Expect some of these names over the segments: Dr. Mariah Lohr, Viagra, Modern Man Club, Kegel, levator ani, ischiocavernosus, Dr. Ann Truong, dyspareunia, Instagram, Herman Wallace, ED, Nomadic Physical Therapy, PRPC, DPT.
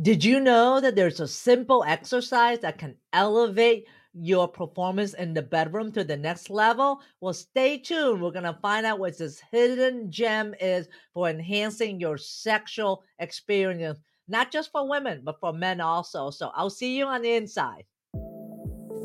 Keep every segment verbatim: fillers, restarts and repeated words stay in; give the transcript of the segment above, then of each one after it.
Did you know that there's a simple exercise that can elevate your performance in the bedroom to the next level? Well, stay tuned. We're going to find out what this hidden gem is for enhancing your sexual experience, not just for women, but for men also. So I'll see you on the inside.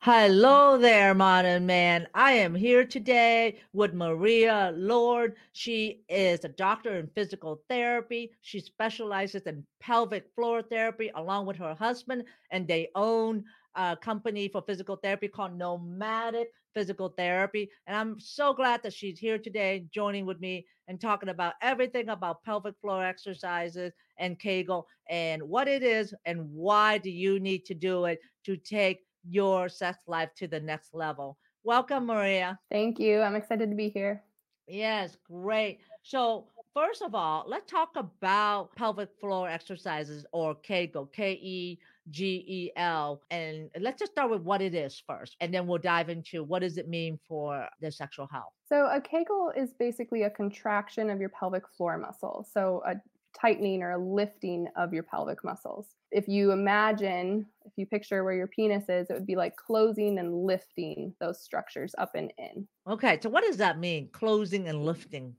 Hello there, modern man. I am here today with Mariah Lohr. She is a doctor in physical therapy. She specializes in pelvic floor therapy along with her husband, and they own a company for physical therapy called Nomadic Physical Therapy. And I'm so glad that she's here today joining with me and talking about everything about pelvic floor exercises and Kegel and what it is and why do you need to do it to take your sex life to the next level. Welcome, Mariah. Thank you. I'm excited to be here. Yes, great. So first of all, let's talk about pelvic floor exercises or Kegel, K E G E L. And let's just start with what it is first, and then we'll dive into what does it mean for the sexual health. So a Kegel is basically a contraction of your pelvic floor muscle. So a tightening or a lifting of your pelvic muscles. If you imagine, if you picture where your penis is, it would be like closing and lifting those structures up and in. Okay. So what does that mean? Closing and lifting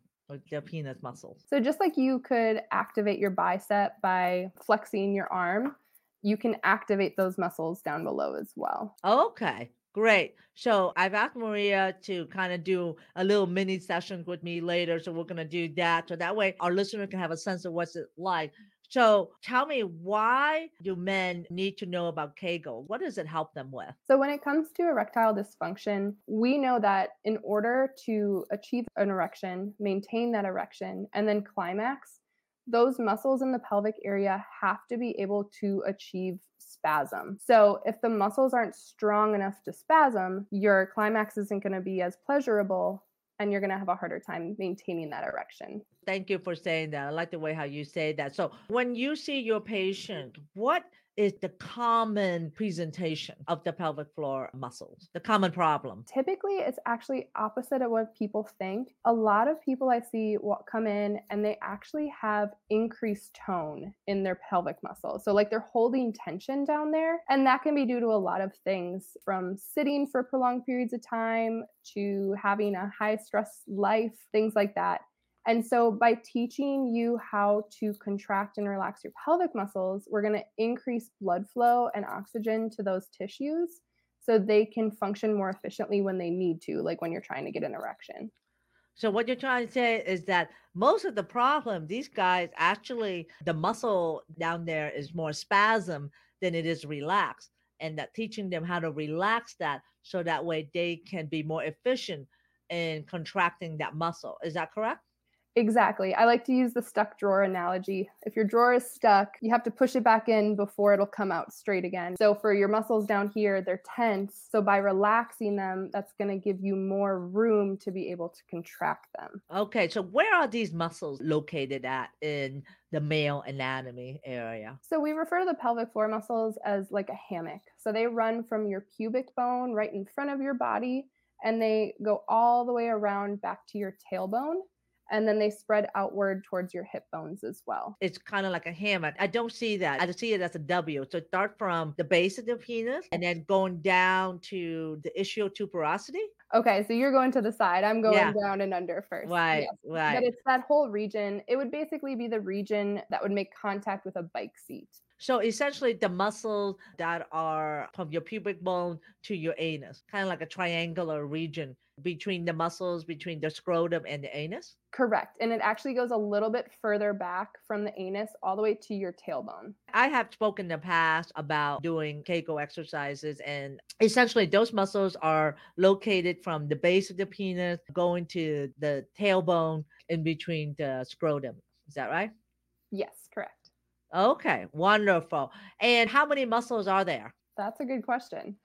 the penis muscles. So just like you could activate your bicep by flexing your arm, you can activate those muscles down below as well. Okay. Great. So I've asked Mariah to kind of do a little mini session with me later. So we're going to do that. So that way our listener can have a sense of what's it like. So tell me, why do men need to know about Kegel? What does it help them with? So when it comes to erectile dysfunction, we know that in order to achieve an erection, maintain that erection, and then climax, those muscles in the pelvic area have to be able to achieve spasm. So if the muscles aren't strong enough to spasm, your climax isn't going to be as pleasurable, and you're going to have a harder time maintaining that erection. Thank you for saying that. I like the way how you say that. So when you see your patient, what is the common presentation of the pelvic floor muscles, the common problem? Typically, it's actually opposite of what people think. A lot of people I see come in and they actually have increased tone in their pelvic muscles. So like they're holding tension down there. And that can be due to a lot of things, from sitting for prolonged periods of time to having a high stress life, things like that. And so by teaching you how to contract and relax your pelvic muscles, we're going to increase blood flow and oxygen to those tissues so they can function more efficiently when they need to, like when you're trying to get an erection. So what you're trying to say is that most of the problem, these guys actually, the muscle down there is more spasm than it is relaxed, and that teaching them how to relax that so that way they can be more efficient in contracting that muscle. Is that correct? Exactly. I like to use the stuck drawer analogy. If your drawer is stuck, you have to push it back in before it'll come out straight again. So for your muscles down here, they're tense. So by relaxing them, that's going to give you more room to be able to contract them. Okay. So where are these muscles located at in the male anatomy area? So we refer to the pelvic floor muscles as like a hammock. So they run from your pubic bone right in front of your body, and they go all the way around back to your tailbone. And then they spread outward towards your hip bones as well. It's kind of like a hammock. I don't see that. I just see it as a W. So start from the base of the penis and then going down to the ischial tuberosity. Okay, so you're going to the side. I'm going yeah. down and under first. Right, yes. right. But it's that whole region. It would basically be the region that would make contact with a bike seat. So essentially the muscles that are from your pubic bone to your anus, kind of like a triangular region between the muscles, between the scrotum and the anus? Correct. And it actually goes a little bit further back from the anus all the way to your tailbone. I have spoken in the past about doing Kegel exercises, and essentially those muscles are located from the base of the penis going to the tailbone in between the scrotum. Is that right? Yes, correct. Okay, wonderful. And how many muscles are there? That's a good question.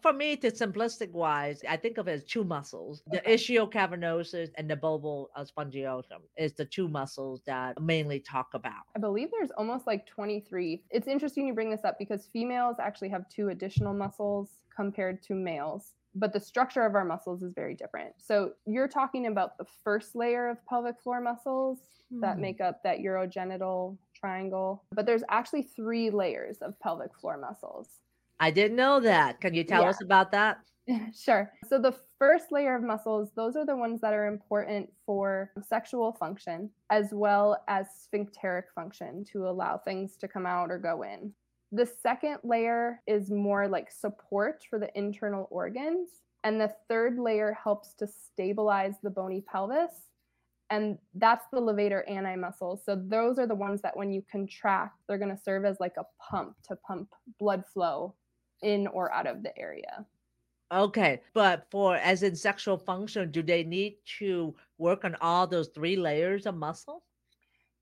For me, to simplistic wise, I think of it as two muscles. The okay. Ischiocavernosus and the bulbal spongiosum is the two muscles that mainly talk about. I believe there's almost like twenty-three. It's interesting you bring this up because females actually have two additional muscles compared to males, but the structure of our muscles is very different. So you're talking about the first layer of pelvic floor muscles hmm. that make up that urogenital triangle, but there's actually three layers of pelvic floor muscles. I didn't know that. Can you tell yeah. us about that? Sure. So the first layer of muscles, those are the ones that are important for sexual function, as well as sphincteric function to allow things to come out or go in. The second layer is more like support for the internal organs. And the third layer helps to stabilize the bony pelvis. And that's the levator ani muscles. So those are the ones that when you contract, they're going to serve as like a pump to pump blood flow in or out of the area. Okay. But for as in sexual function, do they need to work on all those three layers of muscle?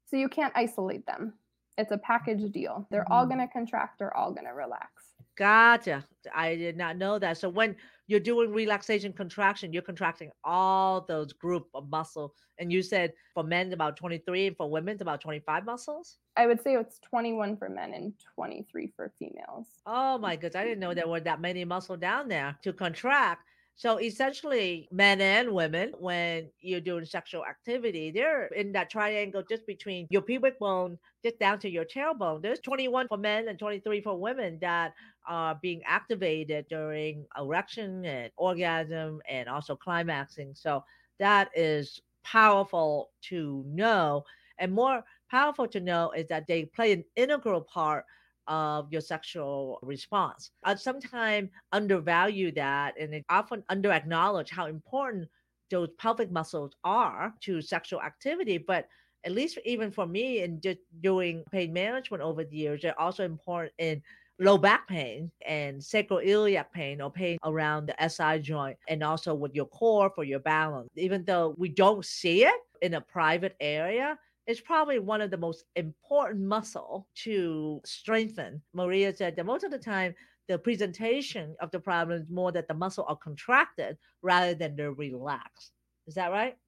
So you can't isolate them. It's a package deal. They're mm-hmm. all going to contract. They're all going to relax. Gotcha. I did not know that. So when you're doing relaxation contraction, you're contracting all those group of muscle. And you said for men, about twenty-three, and for women, about twenty-five muscles? I would say it's twenty-one for men and twenty-three for females. Oh my goodness. I didn't know there were that many muscles down there to contract. So essentially, men and women, when you're doing sexual activity, they're in that triangle just between your pubic bone, just down to your tailbone. There's twenty-one for men and twenty-three for women that are being activated during erection and orgasm and also climaxing. So that is powerful to know. And more powerful to know is that they play an integral part of your sexual response. I sometimes undervalue that, and I often under-acknowledge how important those pelvic muscles are to sexual activity. But at least even for me, in just doing pain management over the years, they're also important in low back pain and sacroiliac pain or pain around the S I joint, and also with your core for your balance. Even though we don't see it in a private area, it's probably one of the most important muscle to strengthen. Maria said that most of the time, the presentation of the problem is more that the muscles are contracted rather than they're relaxed. Is that right?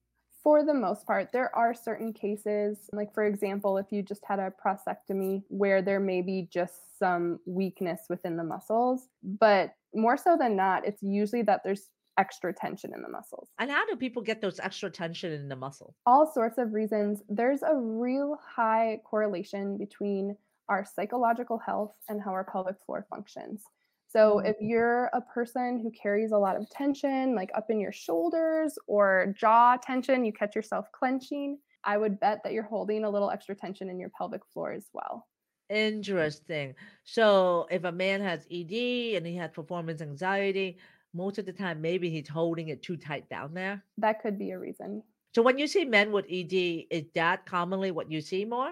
For the most part, there are certain cases, like for example, if you just had a prosectomy where there may be just some weakness within the muscles, but more so than not, it's usually that there's extra tension in the muscles. And how do people get those extra tension in the muscle? All sorts of reasons. There's a real high correlation between our psychological health and how our pelvic floor functions. So if you're a person who carries a lot of tension, like up in your shoulders or jaw tension, you catch yourself clenching, I would bet that you're holding a little extra tension in your pelvic floor as well. Interesting. So if a man has E D and he has performance anxiety, most of the time, maybe he's holding it too tight down there. That could be a reason. So when you see men with E D, is that commonly what you see more?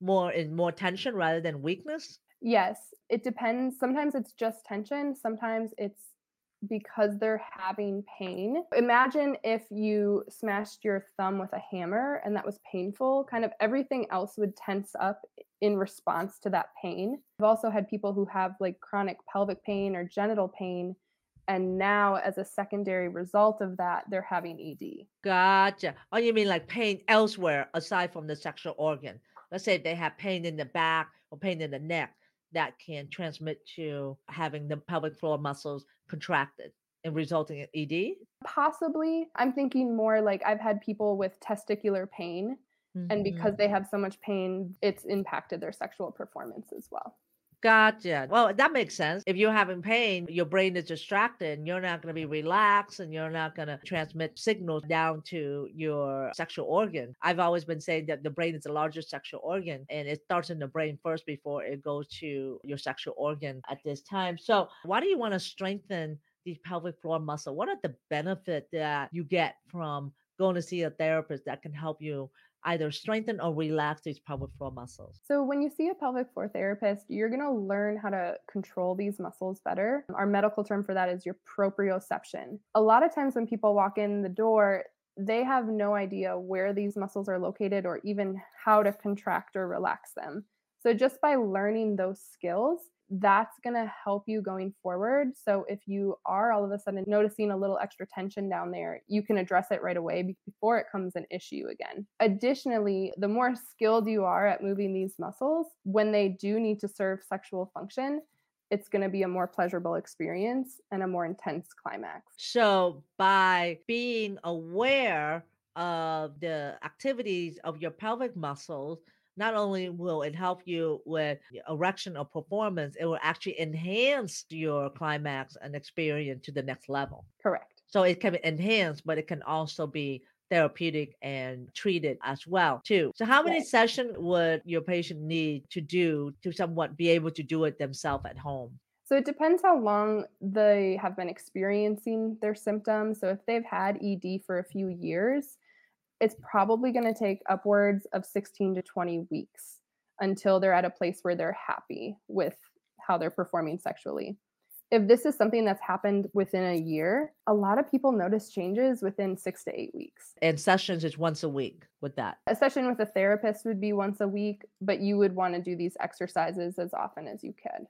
More in more tension rather than weakness? Yes, it depends. Sometimes it's just tension. Sometimes it's because they're having pain. Imagine if you smashed your thumb with a hammer and that was painful. Kind of everything else would tense up in response to that pain. I've also had people who have like chronic pelvic pain or genital pain, and now as a secondary result of that, they're having E D. Gotcha. Oh, you mean like pain elsewhere aside from the sexual organ? Let's say they have pain in the back or pain in the neck that can transmit to having the pelvic floor muscles contracted and resulting in E D? Possibly. I'm thinking more like I've had people with testicular pain, mm-hmm. and because they have so much pain, it's impacted their sexual performance as well. Gotcha. Well, that makes sense. If you're having pain, your brain is distracted and you're not going to be relaxed and you're not going to transmit signals down to your sexual organ. I've always been saying that the brain is the largest sexual organ and it starts in the brain first before it goes to your sexual organ at this time. So why do you want to strengthen the pelvic floor muscle? What are the benefits that you get from going to see a therapist that can help you either strengthen or relax these pelvic floor muscles? So when you see a pelvic floor therapist, you're going to learn how to control these muscles better. Our medical term for that is your proprioception. A lot of times when people walk in the door, they have no idea where these muscles are located or even how to contract or relax them. So just by learning those skills, that's going to help you going forward. So if you are all of a sudden noticing a little extra tension down there, you can address it right away before it becomes an issue again. Additionally, the more skilled you are at moving these muscles, when they do need to serve sexual function, it's going to be a more pleasurable experience and a more intense climax. So by being aware of the activities of your pelvic muscles, not only will it help you with erection or performance, it will actually enhance your climax and experience to the next level. Correct. So it can be enhanced, but it can also be therapeutic and treated as well too. So how many right. sessions would your patient need to do to somewhat be able to do it themselves at home? So it depends how long they have been experiencing their symptoms. So if they've had E D for a few years, it's probably going to take upwards of sixteen to twenty weeks until they're at a place where they're happy with how they're performing sexually. If this is something that's happened within a year, a lot of people notice changes within six to eight weeks. And sessions is once a week with that? A session with a therapist would be once a week, but you would want to do these exercises as often as you can.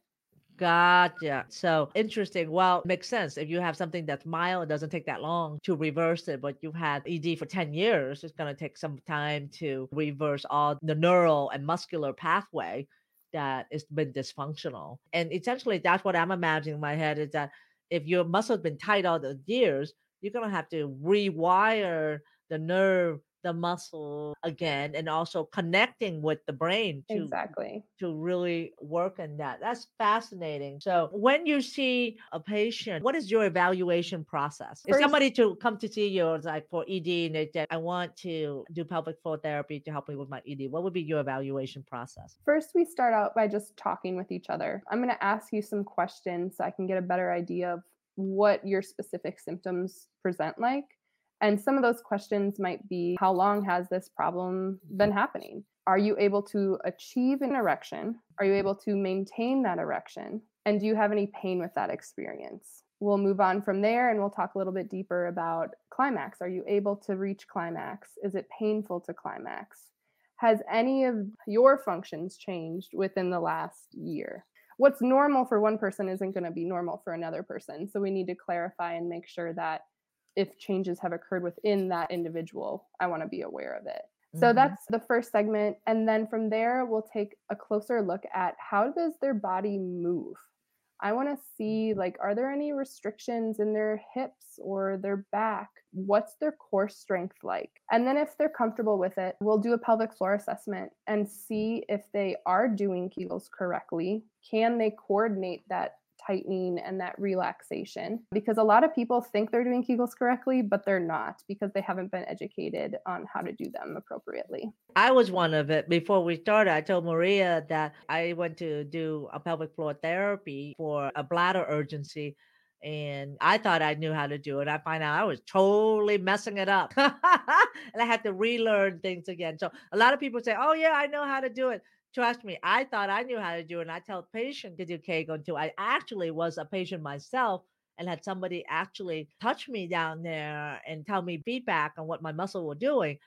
Gotcha. So interesting. Well, makes sense. If you have something that's mild, it doesn't take that long to reverse it, but you've had E D for ten years, it's going to take some time to reverse all the neural and muscular pathway that has been dysfunctional. And essentially that's what I'm imagining in my head is that if your muscle has been tight all the years, you're going to have to rewire the nerve, the muscle again, and also connecting with the brain to, exactly. to really work on that. That's fascinating. So when you see a patient, what is your evaluation process? First, if somebody to come to see you like for E D and they say, I want to do pelvic floor therapy to help me with my E D, what would be your evaluation process? First, we start out by just talking with each other. I'm going to ask you some questions so I can get a better idea of what your specific symptoms present like. And some of those questions might be, how long has this problem been happening? Are you able to achieve an erection? Are you able to maintain that erection? And do you have any pain with that experience? We'll move on from there and we'll talk a little bit deeper about climax. Are you able to reach climax? Is it painful to climax? Has any of your functions changed within the last year? What's normal for one person isn't going to be normal for another person. So we need to clarify and make sure that if changes have occurred within that individual, I want to be aware of it. Mm-hmm. So that's the first segment. And then from there, we'll take a closer look at how does their body move? I want to see, like, are there any restrictions in their hips or their back? What's their core strength like? And then if they're comfortable with it, we'll do a pelvic floor assessment and see if they are doing Kegels correctly. Can they coordinate that tightening and that relaxation? Because a lot of people think they're doing Kegels correctly, but they're not because they haven't been educated on how to do them appropriately. I was one of it. Before we started, I told Maria that I went to do a pelvic floor therapy for a bladder urgency. And I thought I knew how to do it. I find out I was totally messing it up and I had to relearn things again. So a lot of people say, oh yeah, I know how to do it. Trust me, I thought I knew how to do it. And I tell patients to do Kegel until I actually was a patient myself and had somebody actually touch me down there and tell me feedback on what my muscle were doing.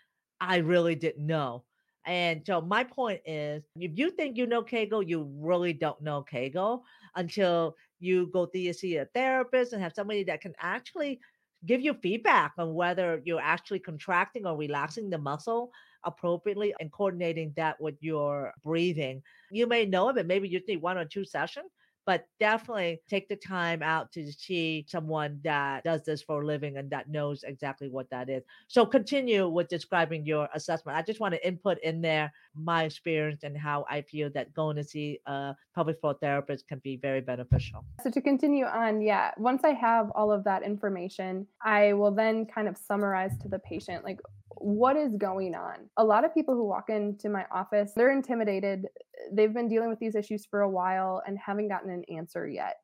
I really didn't know. And so my point is, if you think you know Kegel, you really don't know Kegel until you go to see a therapist and have somebody that can actually give you feedback on whether you're actually contracting or relaxing the muscle appropriately and coordinating that with your breathing. You may know it, but maybe you need one or two sessions, but definitely take the time out to see someone that does this for a living and that knows exactly what that is. So continue with describing your assessment. I just want to input in there my experience and how I feel that going to see a pelvic floor therapist can be very beneficial. So to continue on, yeah, once I have all of that information, I will then kind of summarize to the patient, like, what is going on? A lot of people who walk into my office, they're intimidated. They've been dealing with these issues for a while and haven't gotten an answer yet.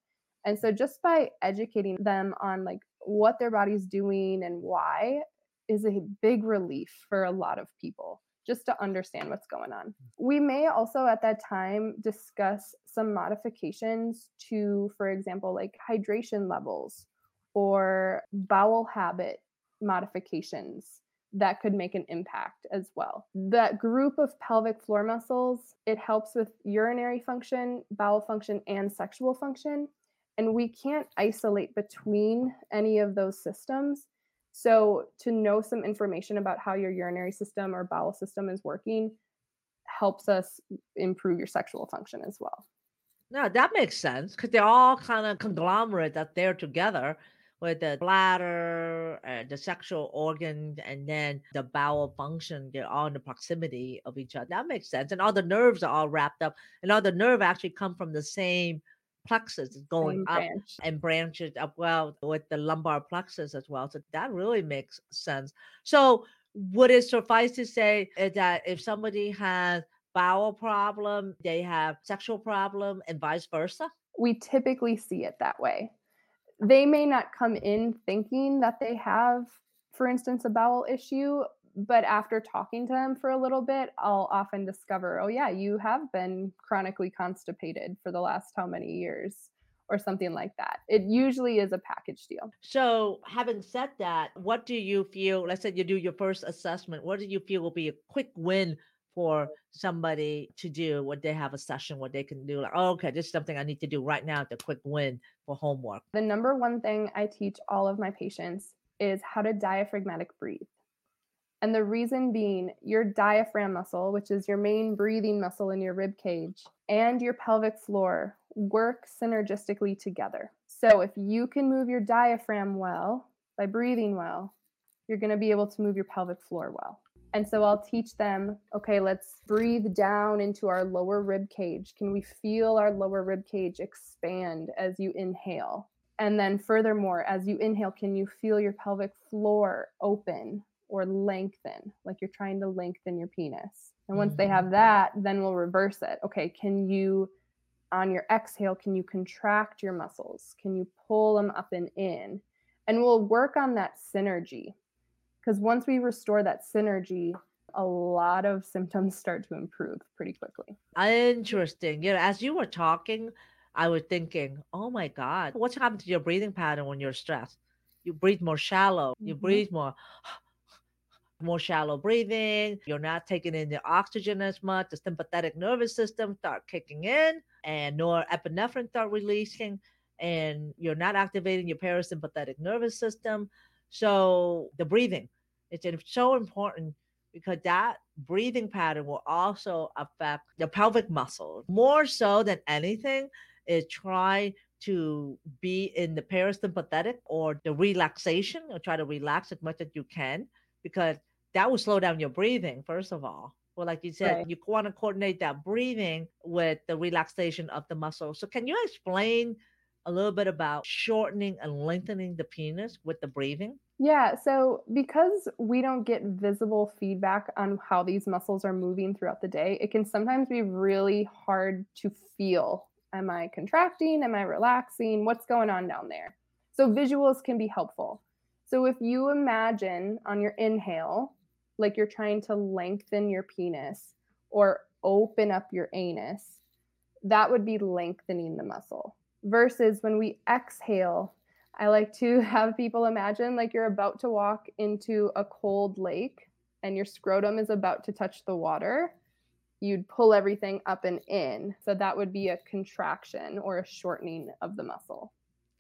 And so just by educating them on like what their body's doing and why is a big relief for a lot of people, just to understand what's going on. We may also at that time discuss some modifications to, for example, like hydration levels or bowel habit modifications that could make an impact as well. That group of pelvic floor muscles, it helps with urinary function, bowel function, and sexual function. And we can't isolate between any of those systems. So to know some information about how your urinary system or bowel system is working helps us improve your sexual function as well. No, that makes sense because they're all kind of conglomerate that they're together, with the bladder, uh, the sexual organ, and then the bowel function, they're all in the proximity of each other. That makes sense. And all the nerves are all wrapped up. And all the nerve actually come from the same plexus going same up branch. And branches up well with the lumbar plexus as well. So that really makes sense. So would it suffice to say that if somebody has bowel problem, they have sexual problem and vice versa? We typically see it that way. They may not come in thinking that they have, for instance, a bowel issue, but after talking to them for a little bit, I'll often discover, oh yeah, you have been chronically constipated for the last how many years or something like that. It usually is a package deal. So having said that, what do you feel, let's say you do your first assessment, what do you feel will be a quick win for somebody to do when they have a session, what they can do, like, oh, okay, this is something I need to do right now, the quick win for homework? The number one thing I teach all of my patients is how to diaphragmatic breathe. And the reason being, your diaphragm muscle, which is your main breathing muscle in your rib cage, and your pelvic floor work synergistically together. So if you can move your diaphragm well by breathing well, you're going to be able to move your pelvic floor well. And so I'll teach them, okay, let's breathe down into our lower rib cage. Can we feel our lower rib cage expand as you inhale? And then furthermore, as you inhale, can you feel your pelvic floor open or lengthen, like you're trying to lengthen your penis? And once mm-hmm. they have that, then we'll reverse it. Okay, can you, on your exhale, can you contract your muscles? Can you pull them up and in? And we'll work on that synergy. Because once we restore that synergy, a lot of symptoms start to improve pretty quickly. Interesting. You know, as you were talking, I was thinking, oh my God, what's happened to your breathing pattern when you're stressed? You breathe more shallow. You mm-hmm. breathe more, more shallow breathing. You're not taking in the oxygen as much. The sympathetic nervous system start kicking in and norepinephrine start releasing. And you're not activating your parasympathetic nervous system. So the breathing, it's so important because that breathing pattern will also affect the pelvic muscle. More so than anything is try to be in the parasympathetic or the relaxation, or try to relax as much as you can, because that will slow down your breathing, first of all. Well, like you said, right. You want to coordinate that breathing with the relaxation of the muscle. So can you explain a little bit about shortening and lengthening the penis with the breathing? Yeah, so because we don't get visible feedback on how these muscles are moving throughout the day, it can sometimes be really hard to feel. Am I contracting? Am I relaxing? What's going on down there? So visuals can be helpful. So if you imagine on your inhale, like you're trying to lengthen your penis or open up your anus, that would be lengthening the muscle. Versus when we exhale, I like to have people imagine like you're about to walk into a cold lake and your scrotum is about to touch the water. You'd pull everything up and in. So that would be a contraction or a shortening of the muscle.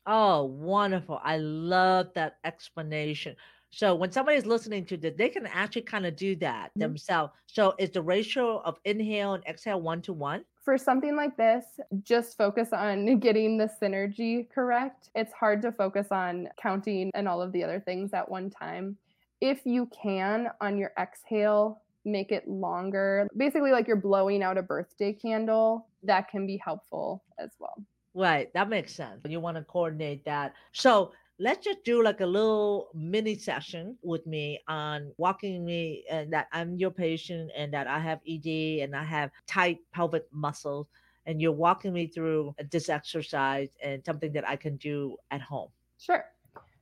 Oh, wonderful. I love that explanation. So when somebody's listening to this, they can actually kind of do that mm-hmm. themselves. So is the ratio of inhale and exhale one to one? For something like this, just focus on getting the synergy correct. It's hard to focus on counting and all of the other things at one time. If you can, on your exhale, make it longer. Basically, like you're blowing out a birthday candle. That can be helpful as well. Right. That makes sense. You want to coordinate that. So let's just do like a little mini session with me on walking me and that I'm your patient and that I have E D and I have tight pelvic muscles. And you're walking me through this exercise and something that I can do at home. Sure.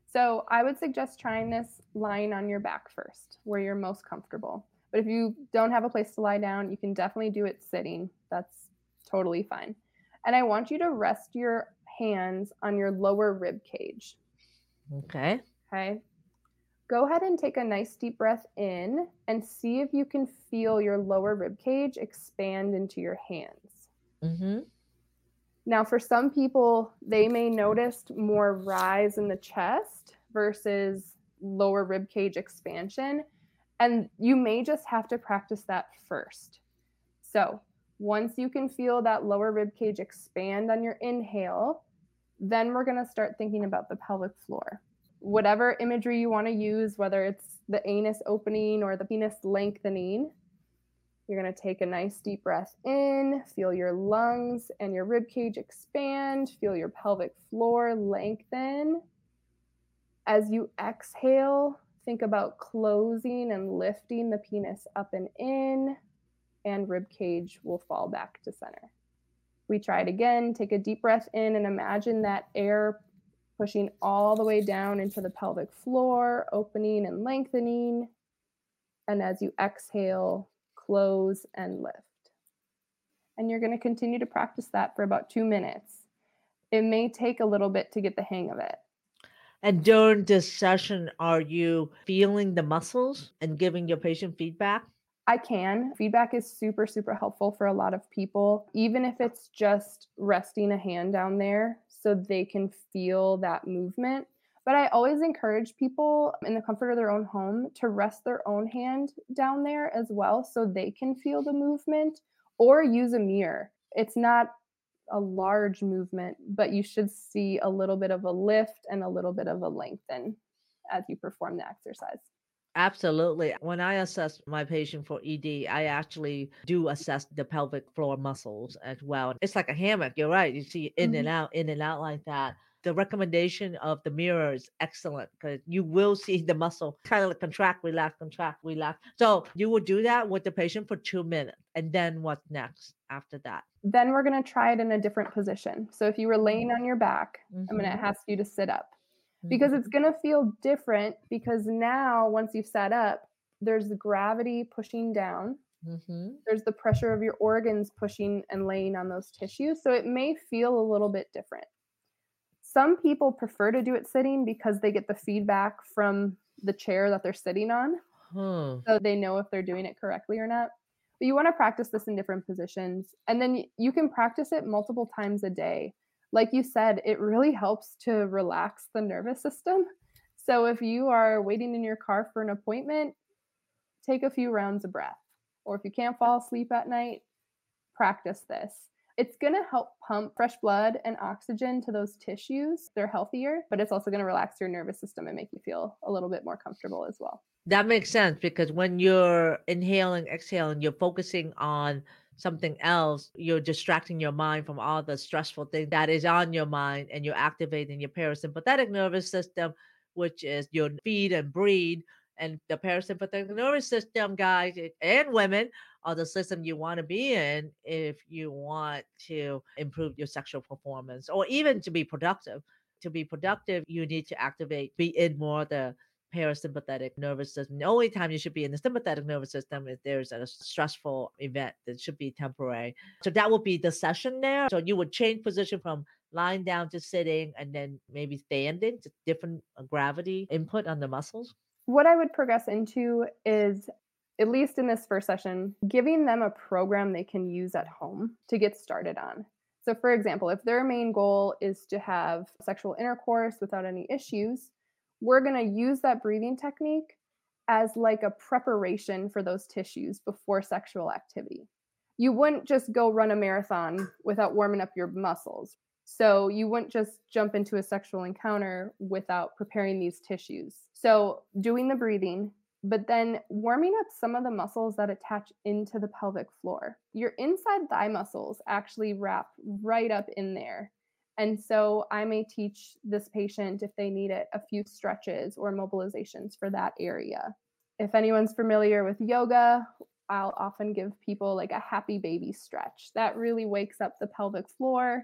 So I would suggest trying this lying on your back first, where you're most comfortable. But if you don't have a place to lie down, you can definitely do it sitting. That's totally fine. And I want you to rest your hands on your lower rib cage. Okay. Okay. Go ahead and take a nice deep breath in and see if you can feel your lower rib cage expand into your hands. Mm-hmm. Now, for some people, they may notice more rise in the chest versus lower rib cage expansion. And you may just have to practice that first. So once you can feel that lower rib cage expand on your inhale, then we're going to start thinking about the pelvic floor. Whatever imagery you want to use, whether it's the anus opening or the penis lengthening, you're going to take a nice deep breath in, feel your lungs and your rib cage expand, feel your pelvic floor lengthen. As you exhale, think about closing and lifting the penis up and in, and rib cage will fall back to center. We try it again. Take a deep breath in and imagine that air pushing all the way down into the pelvic floor, opening and lengthening. And as you exhale, close and lift. And you're going to continue to practice that for about two minutes. It may take a little bit to get the hang of it. And during this session, are you feeling the muscles and giving your patient feedback? I can. Feedback is super, super helpful for a lot of people, even if it's just resting a hand down there so they can feel that movement. But I always encourage people in the comfort of their own home to rest their own hand down there as well so they can feel the movement, or use a mirror. It's not a large movement, but you should see a little bit of a lift and a little bit of a lengthen as you perform the exercise. Absolutely. When I assess my patient for E D, I actually do assess the pelvic floor muscles as well. It's like a hammock. You're right. You see in mm-hmm. and out, in and out like that. The recommendation of the mirror is excellent because you will see the muscle kind of like contract, relax, contract, relax. So you will do that with the patient for two minutes. And then what's next after that? Then we're going to try it in a different position. So if you were laying on your back, mm-hmm. I'm going to ask you to sit up mm-hmm. because it's going to feel different, because now once you've sat up, there's the gravity pushing down. Mm-hmm. There's the pressure of your organs pushing and laying on those tissues. So it may feel a little bit different. Some people prefer to do it sitting because they get the feedback from the chair that they're sitting on. Huh. So they know if they're doing it correctly or not. But you want to practice this in different positions. And then you can practice it multiple times a day. Like you said, it really helps to relax the nervous system. So if you are waiting in your car for an appointment, take a few rounds of breath. Or if you can't fall asleep at night, practice this. It's going to help pump fresh blood and oxygen to those tissues. They're healthier, but it's also going to relax your nervous system and make you feel a little bit more comfortable as well. That makes sense, because when you're inhaling, exhaling, you're focusing on something else. You're distracting your mind from all the stressful things that is on your mind, and you're activating your parasympathetic nervous system, which is your feed and breathe. And the parasympathetic nervous system, guys and women, or the system you want to be in if you want to improve your sexual performance or even to be productive. To be productive, you need to activate, be in more the parasympathetic nervous system. The only time you should be in the sympathetic nervous system is there's a stressful event that should be temporary. So that would be the session there. So you would change position from lying down to sitting and then maybe standing, to different gravity input on the muscles. What I would progress into is, at least in this first session, giving them a program they can use at home to get started on. So for example, if their main goal is to have sexual intercourse without any issues, we're going to use that breathing technique as like a preparation for those tissues before sexual activity. You wouldn't just go run a marathon without warming up your muscles. So you wouldn't just jump into a sexual encounter without preparing these tissues. So doing the breathing, but then warming up some of the muscles that attach into the pelvic floor. Your inside thigh muscles actually wrap right up in there. And so I may teach this patient, if they need it, a few stretches or mobilizations for that area. If anyone's familiar with yoga, I'll often give people like a happy baby stretch. That really wakes up the pelvic floor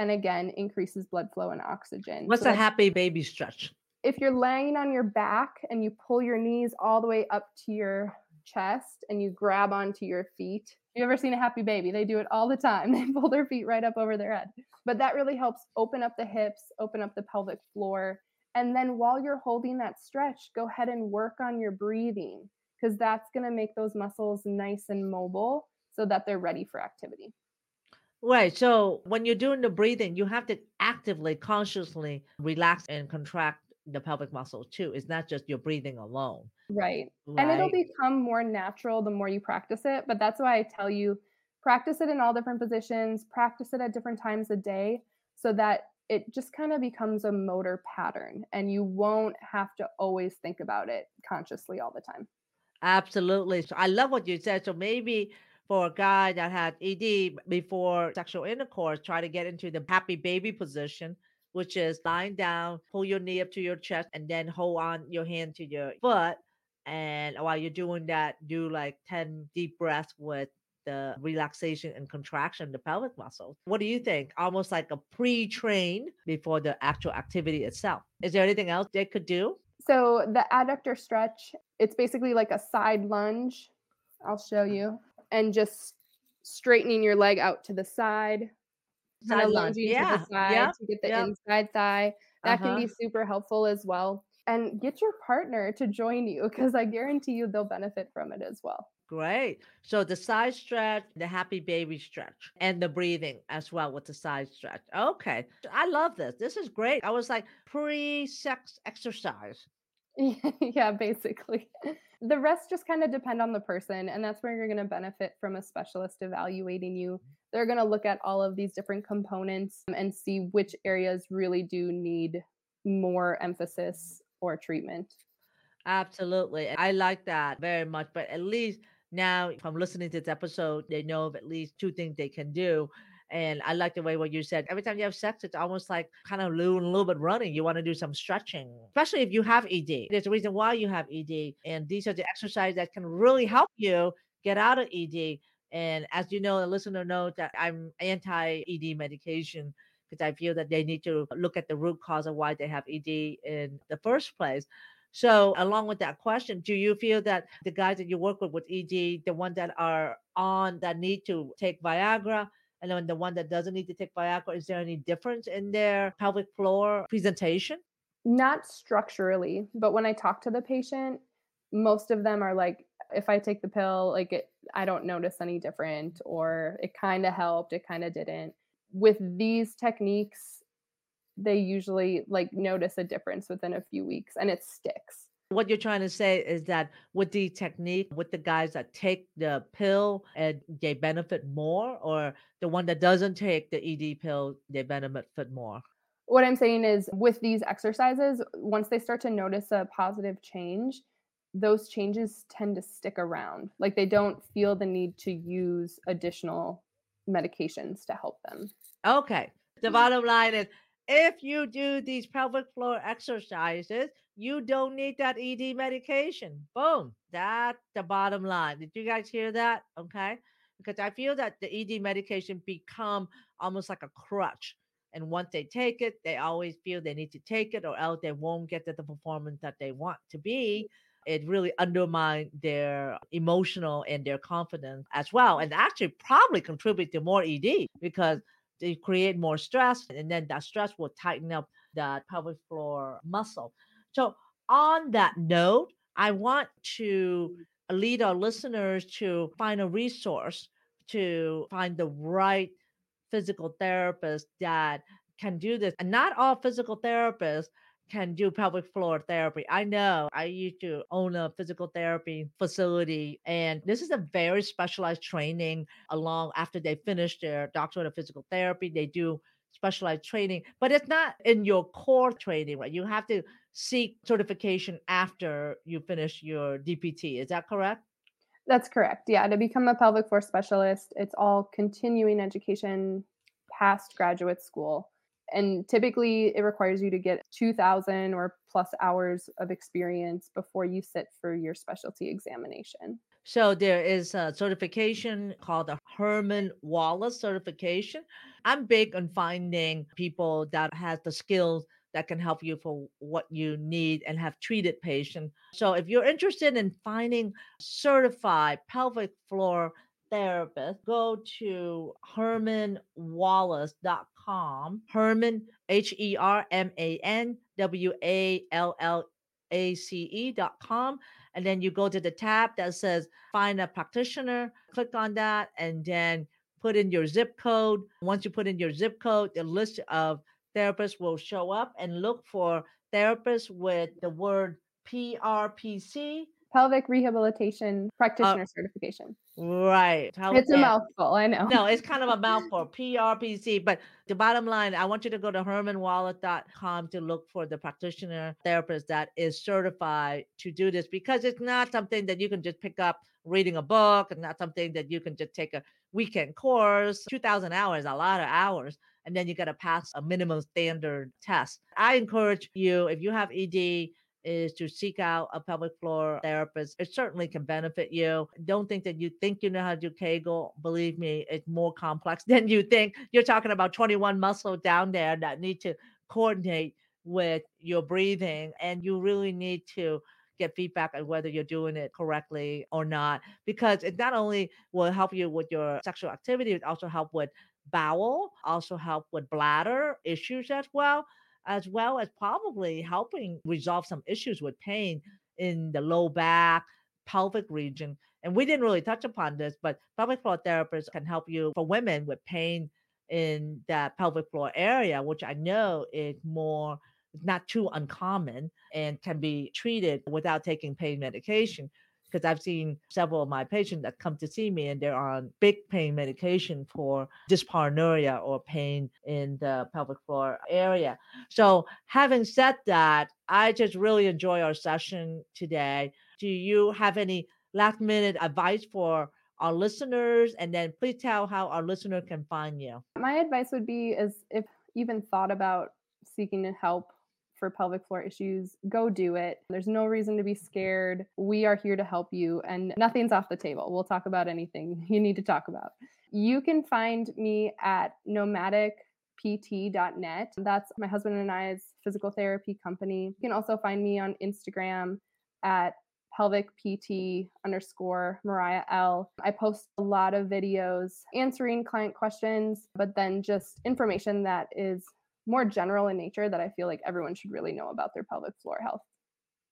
and again, increases blood flow and oxygen. What's so a happy baby stretch? If you're laying on your back and you pull your knees all the way up to your chest and you grab onto your feet. You ever seen a happy baby? They do it all the time. They pull their feet right up over their head. But that really helps open up the hips, open up the pelvic floor. And then while you're holding that stretch, go ahead and work on your breathing, because that's going to make those muscles nice and mobile so that they're ready for activity. Right. So when you're doing the breathing, you have to actively, consciously relax and contract the pelvic muscles too. It's not just your breathing alone. Right. right. And it'll become more natural the more you practice it. But that's why I tell you, practice it in all different positions, practice it at different times a day so that it just kind of becomes a motor pattern and you won't have to always think about it consciously all the time. Absolutely. So I love what you said. So maybe for a guy that had E D before sexual intercourse, try to get into the happy baby position, which is lying down, pull your knee up to your chest, and then hold on your hand to your foot. And while you're doing that, do like ten deep breaths with the relaxation and contraction of the pelvic muscles. What do you think? Almost like a pre-train before the actual activity itself. Is there anything else they could do? So the adductor stretch, it's basically like a side lunge. I'll show you. And just straightening your leg out to the side. Side kind of lunging yeah. to the side yeah. to get the yeah. inside thigh. That uh-huh. can be super helpful as well. And get your partner to join you, because I guarantee you they'll benefit from it as well. Great. So the side stretch, the happy baby stretch, and the breathing as well with the side stretch. Okay. I love this. This is great. I was like pre-sex exercise. Yeah, basically. The rest just kind of depend on the person. And that's where you're going to benefit from a specialist evaluating you. They're going to look at all of these different components and see which areas really do need more emphasis or treatment. Absolutely. I like that very much. But at least now from listening to this episode, they know of at least two things they can do. And I like the way what you said. Every time you have sex, it's almost like kind of a little, little bit running. You want to do some stretching, especially if you have E D. There's a reason why you have E D. And these are the exercises that can really help you get out of E D. And as you know, a listener knows that I'm anti-E D medication, because I feel that they need to look at the root cause of why they have E D in the first place. So along with that question, do you feel that the guys that you work with with E D, the ones that are on that need to take Viagra, and then the one that doesn't need to take Viagra, is there any difference in their pelvic floor presentation? Not structurally, but when I talk to the patient, most of them are like, if I take the pill, like it, I don't notice any different, or it kind of helped, it kind of didn't. With these techniques, they usually like notice a difference within a few weeks and it sticks. What you're trying to say is that with the technique, with the guys that take the pill and they benefit more, or the one that doesn't take the E D pill, they benefit more? What I'm saying is with these exercises, once they start to notice a positive change, those changes tend to stick around. Like they don't feel the need to use additional medications to help them. Okay. The bottom line is, if you do these pelvic floor exercises, you don't need that E D medication. Boom. That's the bottom line. Did you guys hear that? Okay. Because I feel that the E D medication become almost like a crutch. And once they take it, they always feel they need to take it, or else they won't get to the performance that they want to be. It really undermines their emotional and their confidence as well. And actually probably contribute to more E D, because they create more stress, and then that stress will tighten up the pelvic floor muscle. So on that note, I want to lead our listeners to find a resource to find the right physical therapist that can do this. And not all physical therapists can do pelvic floor therapy. I know I used to own a physical therapy facility, and this is a very specialized training. Along after they finish their doctorate of physical therapy, they do specialized training, but it's not in your core training, right? You have to seek certification after you finish your D P T. Is that correct? That's correct. Yeah. To become a pelvic floor specialist, it's all continuing education past graduate school. And typically it requires you to get two thousand or plus hours of experience before you sit for your specialty examination. So there is a certification called the Herman Wallace certification. I'm big on finding people that has the skills that can help you for what you need and have treated patients. So if you're interested in finding certified pelvic floor therapist, go to herman wallace dot com. Herman, H E R M A N W A L L A C E dot com. And then you go to the tab that says find a practitioner, click on that, and then put in your zip code. Once you put in your zip code, the list of therapists will show up, and look for therapists with the word P R P C. Pelvic Rehabilitation Practitioner uh, Certification. Right. How, it's a and, mouthful, I know. No, it's kind of a mouthful, P R P C. But the bottom line, I want you to go to herman wallace dot com to look for the practitioner therapist that is certified to do this, because it's not something that you can just pick up reading a book. It's not something that you can just take a weekend course. two thousand hours, a lot of hours. And then you got to pass a minimum standard test. I encourage you, if you have E D, is to seek out a pelvic floor therapist. It certainly can benefit you. Don't think that you think you know how to do Kegel. Believe me, it's more complex than you think. You're talking about twenty-one muscles down there that need to coordinate with your breathing. And you really need to get feedback on whether you're doing it correctly or not, because it not only will help you with your sexual activity, it also help with bowel, also help with bladder issues as well. as well as probably helping resolve some issues with pain in the low back, pelvic region. And we didn't really touch upon this, but pelvic floor therapists can help you for women with pain in that pelvic floor area, which I know is more, not too uncommon, and can be treated without taking pain medication. Because I've seen several of my patients that come to see me and they're on big pain medication for dyspareunia or pain in the pelvic floor area. So having said that, I just really enjoy our session today. Do you have any last minute advice for our listeners? And then please tell how our listener can find you. My advice would be is if you even thought about seeking help for pelvic floor issues, go do it. There's no reason to be scared. We are here to help you, and nothing's off the table. We'll talk about anything you need to talk about. You can find me at nomadic p t dot net. That's my husband and I's physical therapy company. You can also find me on Instagram at pelvic p t underscore Mariah L. I post a lot of videos answering client questions, but then just information that is more general in nature that I feel like everyone should really know about their pelvic floor health.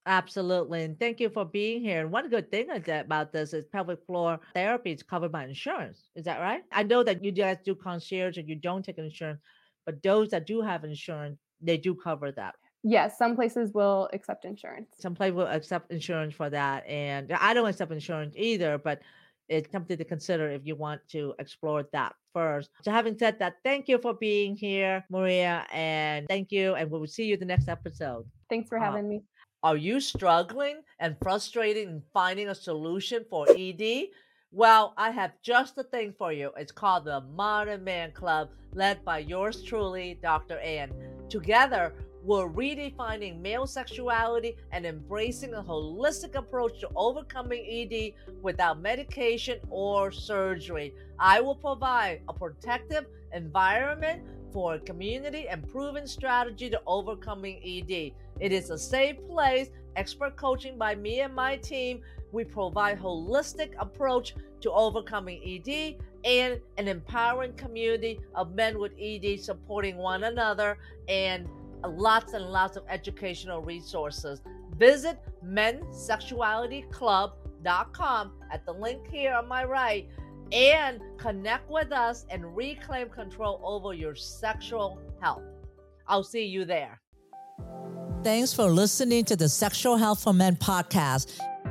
Absolutely. And thank you for being here. And one good thing about this is pelvic floor therapy is covered by insurance. Is that right? I know that you guys do concierge and you don't take insurance, but those that do have insurance, they do cover that. Yes, some places will accept insurance. Some places will accept insurance for that. And I don't accept insurance either, but it's something to consider if you want to explore that first. So having said that, thank you for being here, Maria, and thank you. And we will see you the next episode. Thanks for having um, me. Are you struggling and frustrated in finding a solution for E D? Well, I have just the thing for you. It's called the Modern Man Club, led by yours truly, Doctor Ann. Together, we're redefining male sexuality and embracing a holistic approach to overcoming E D without medication or surgery. I will provide a protective environment for a community and proven strategy to overcoming E D. It is a safe place, expert coaching by me and my team. We provide holistic approach to overcoming E D and an empowering community of men with E D supporting one another, and lots and lots of educational resources. Visit men sexuality club dot com at the link here on my right and connect with us and reclaim control over your sexual health. I'll see you there. Thanks for listening to the Sexual Health for Men podcast.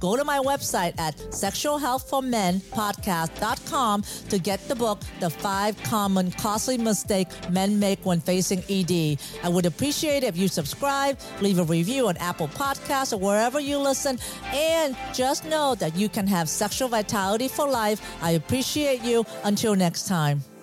Go to my website at sexual health for men podcast dot com to get the book, The Five Common Costly Mistakes Men Make When Facing E D. I would appreciate it if you subscribe, leave a review on Apple Podcasts or wherever you listen, and just know that you can have sexual vitality for life. I appreciate you. Until next time.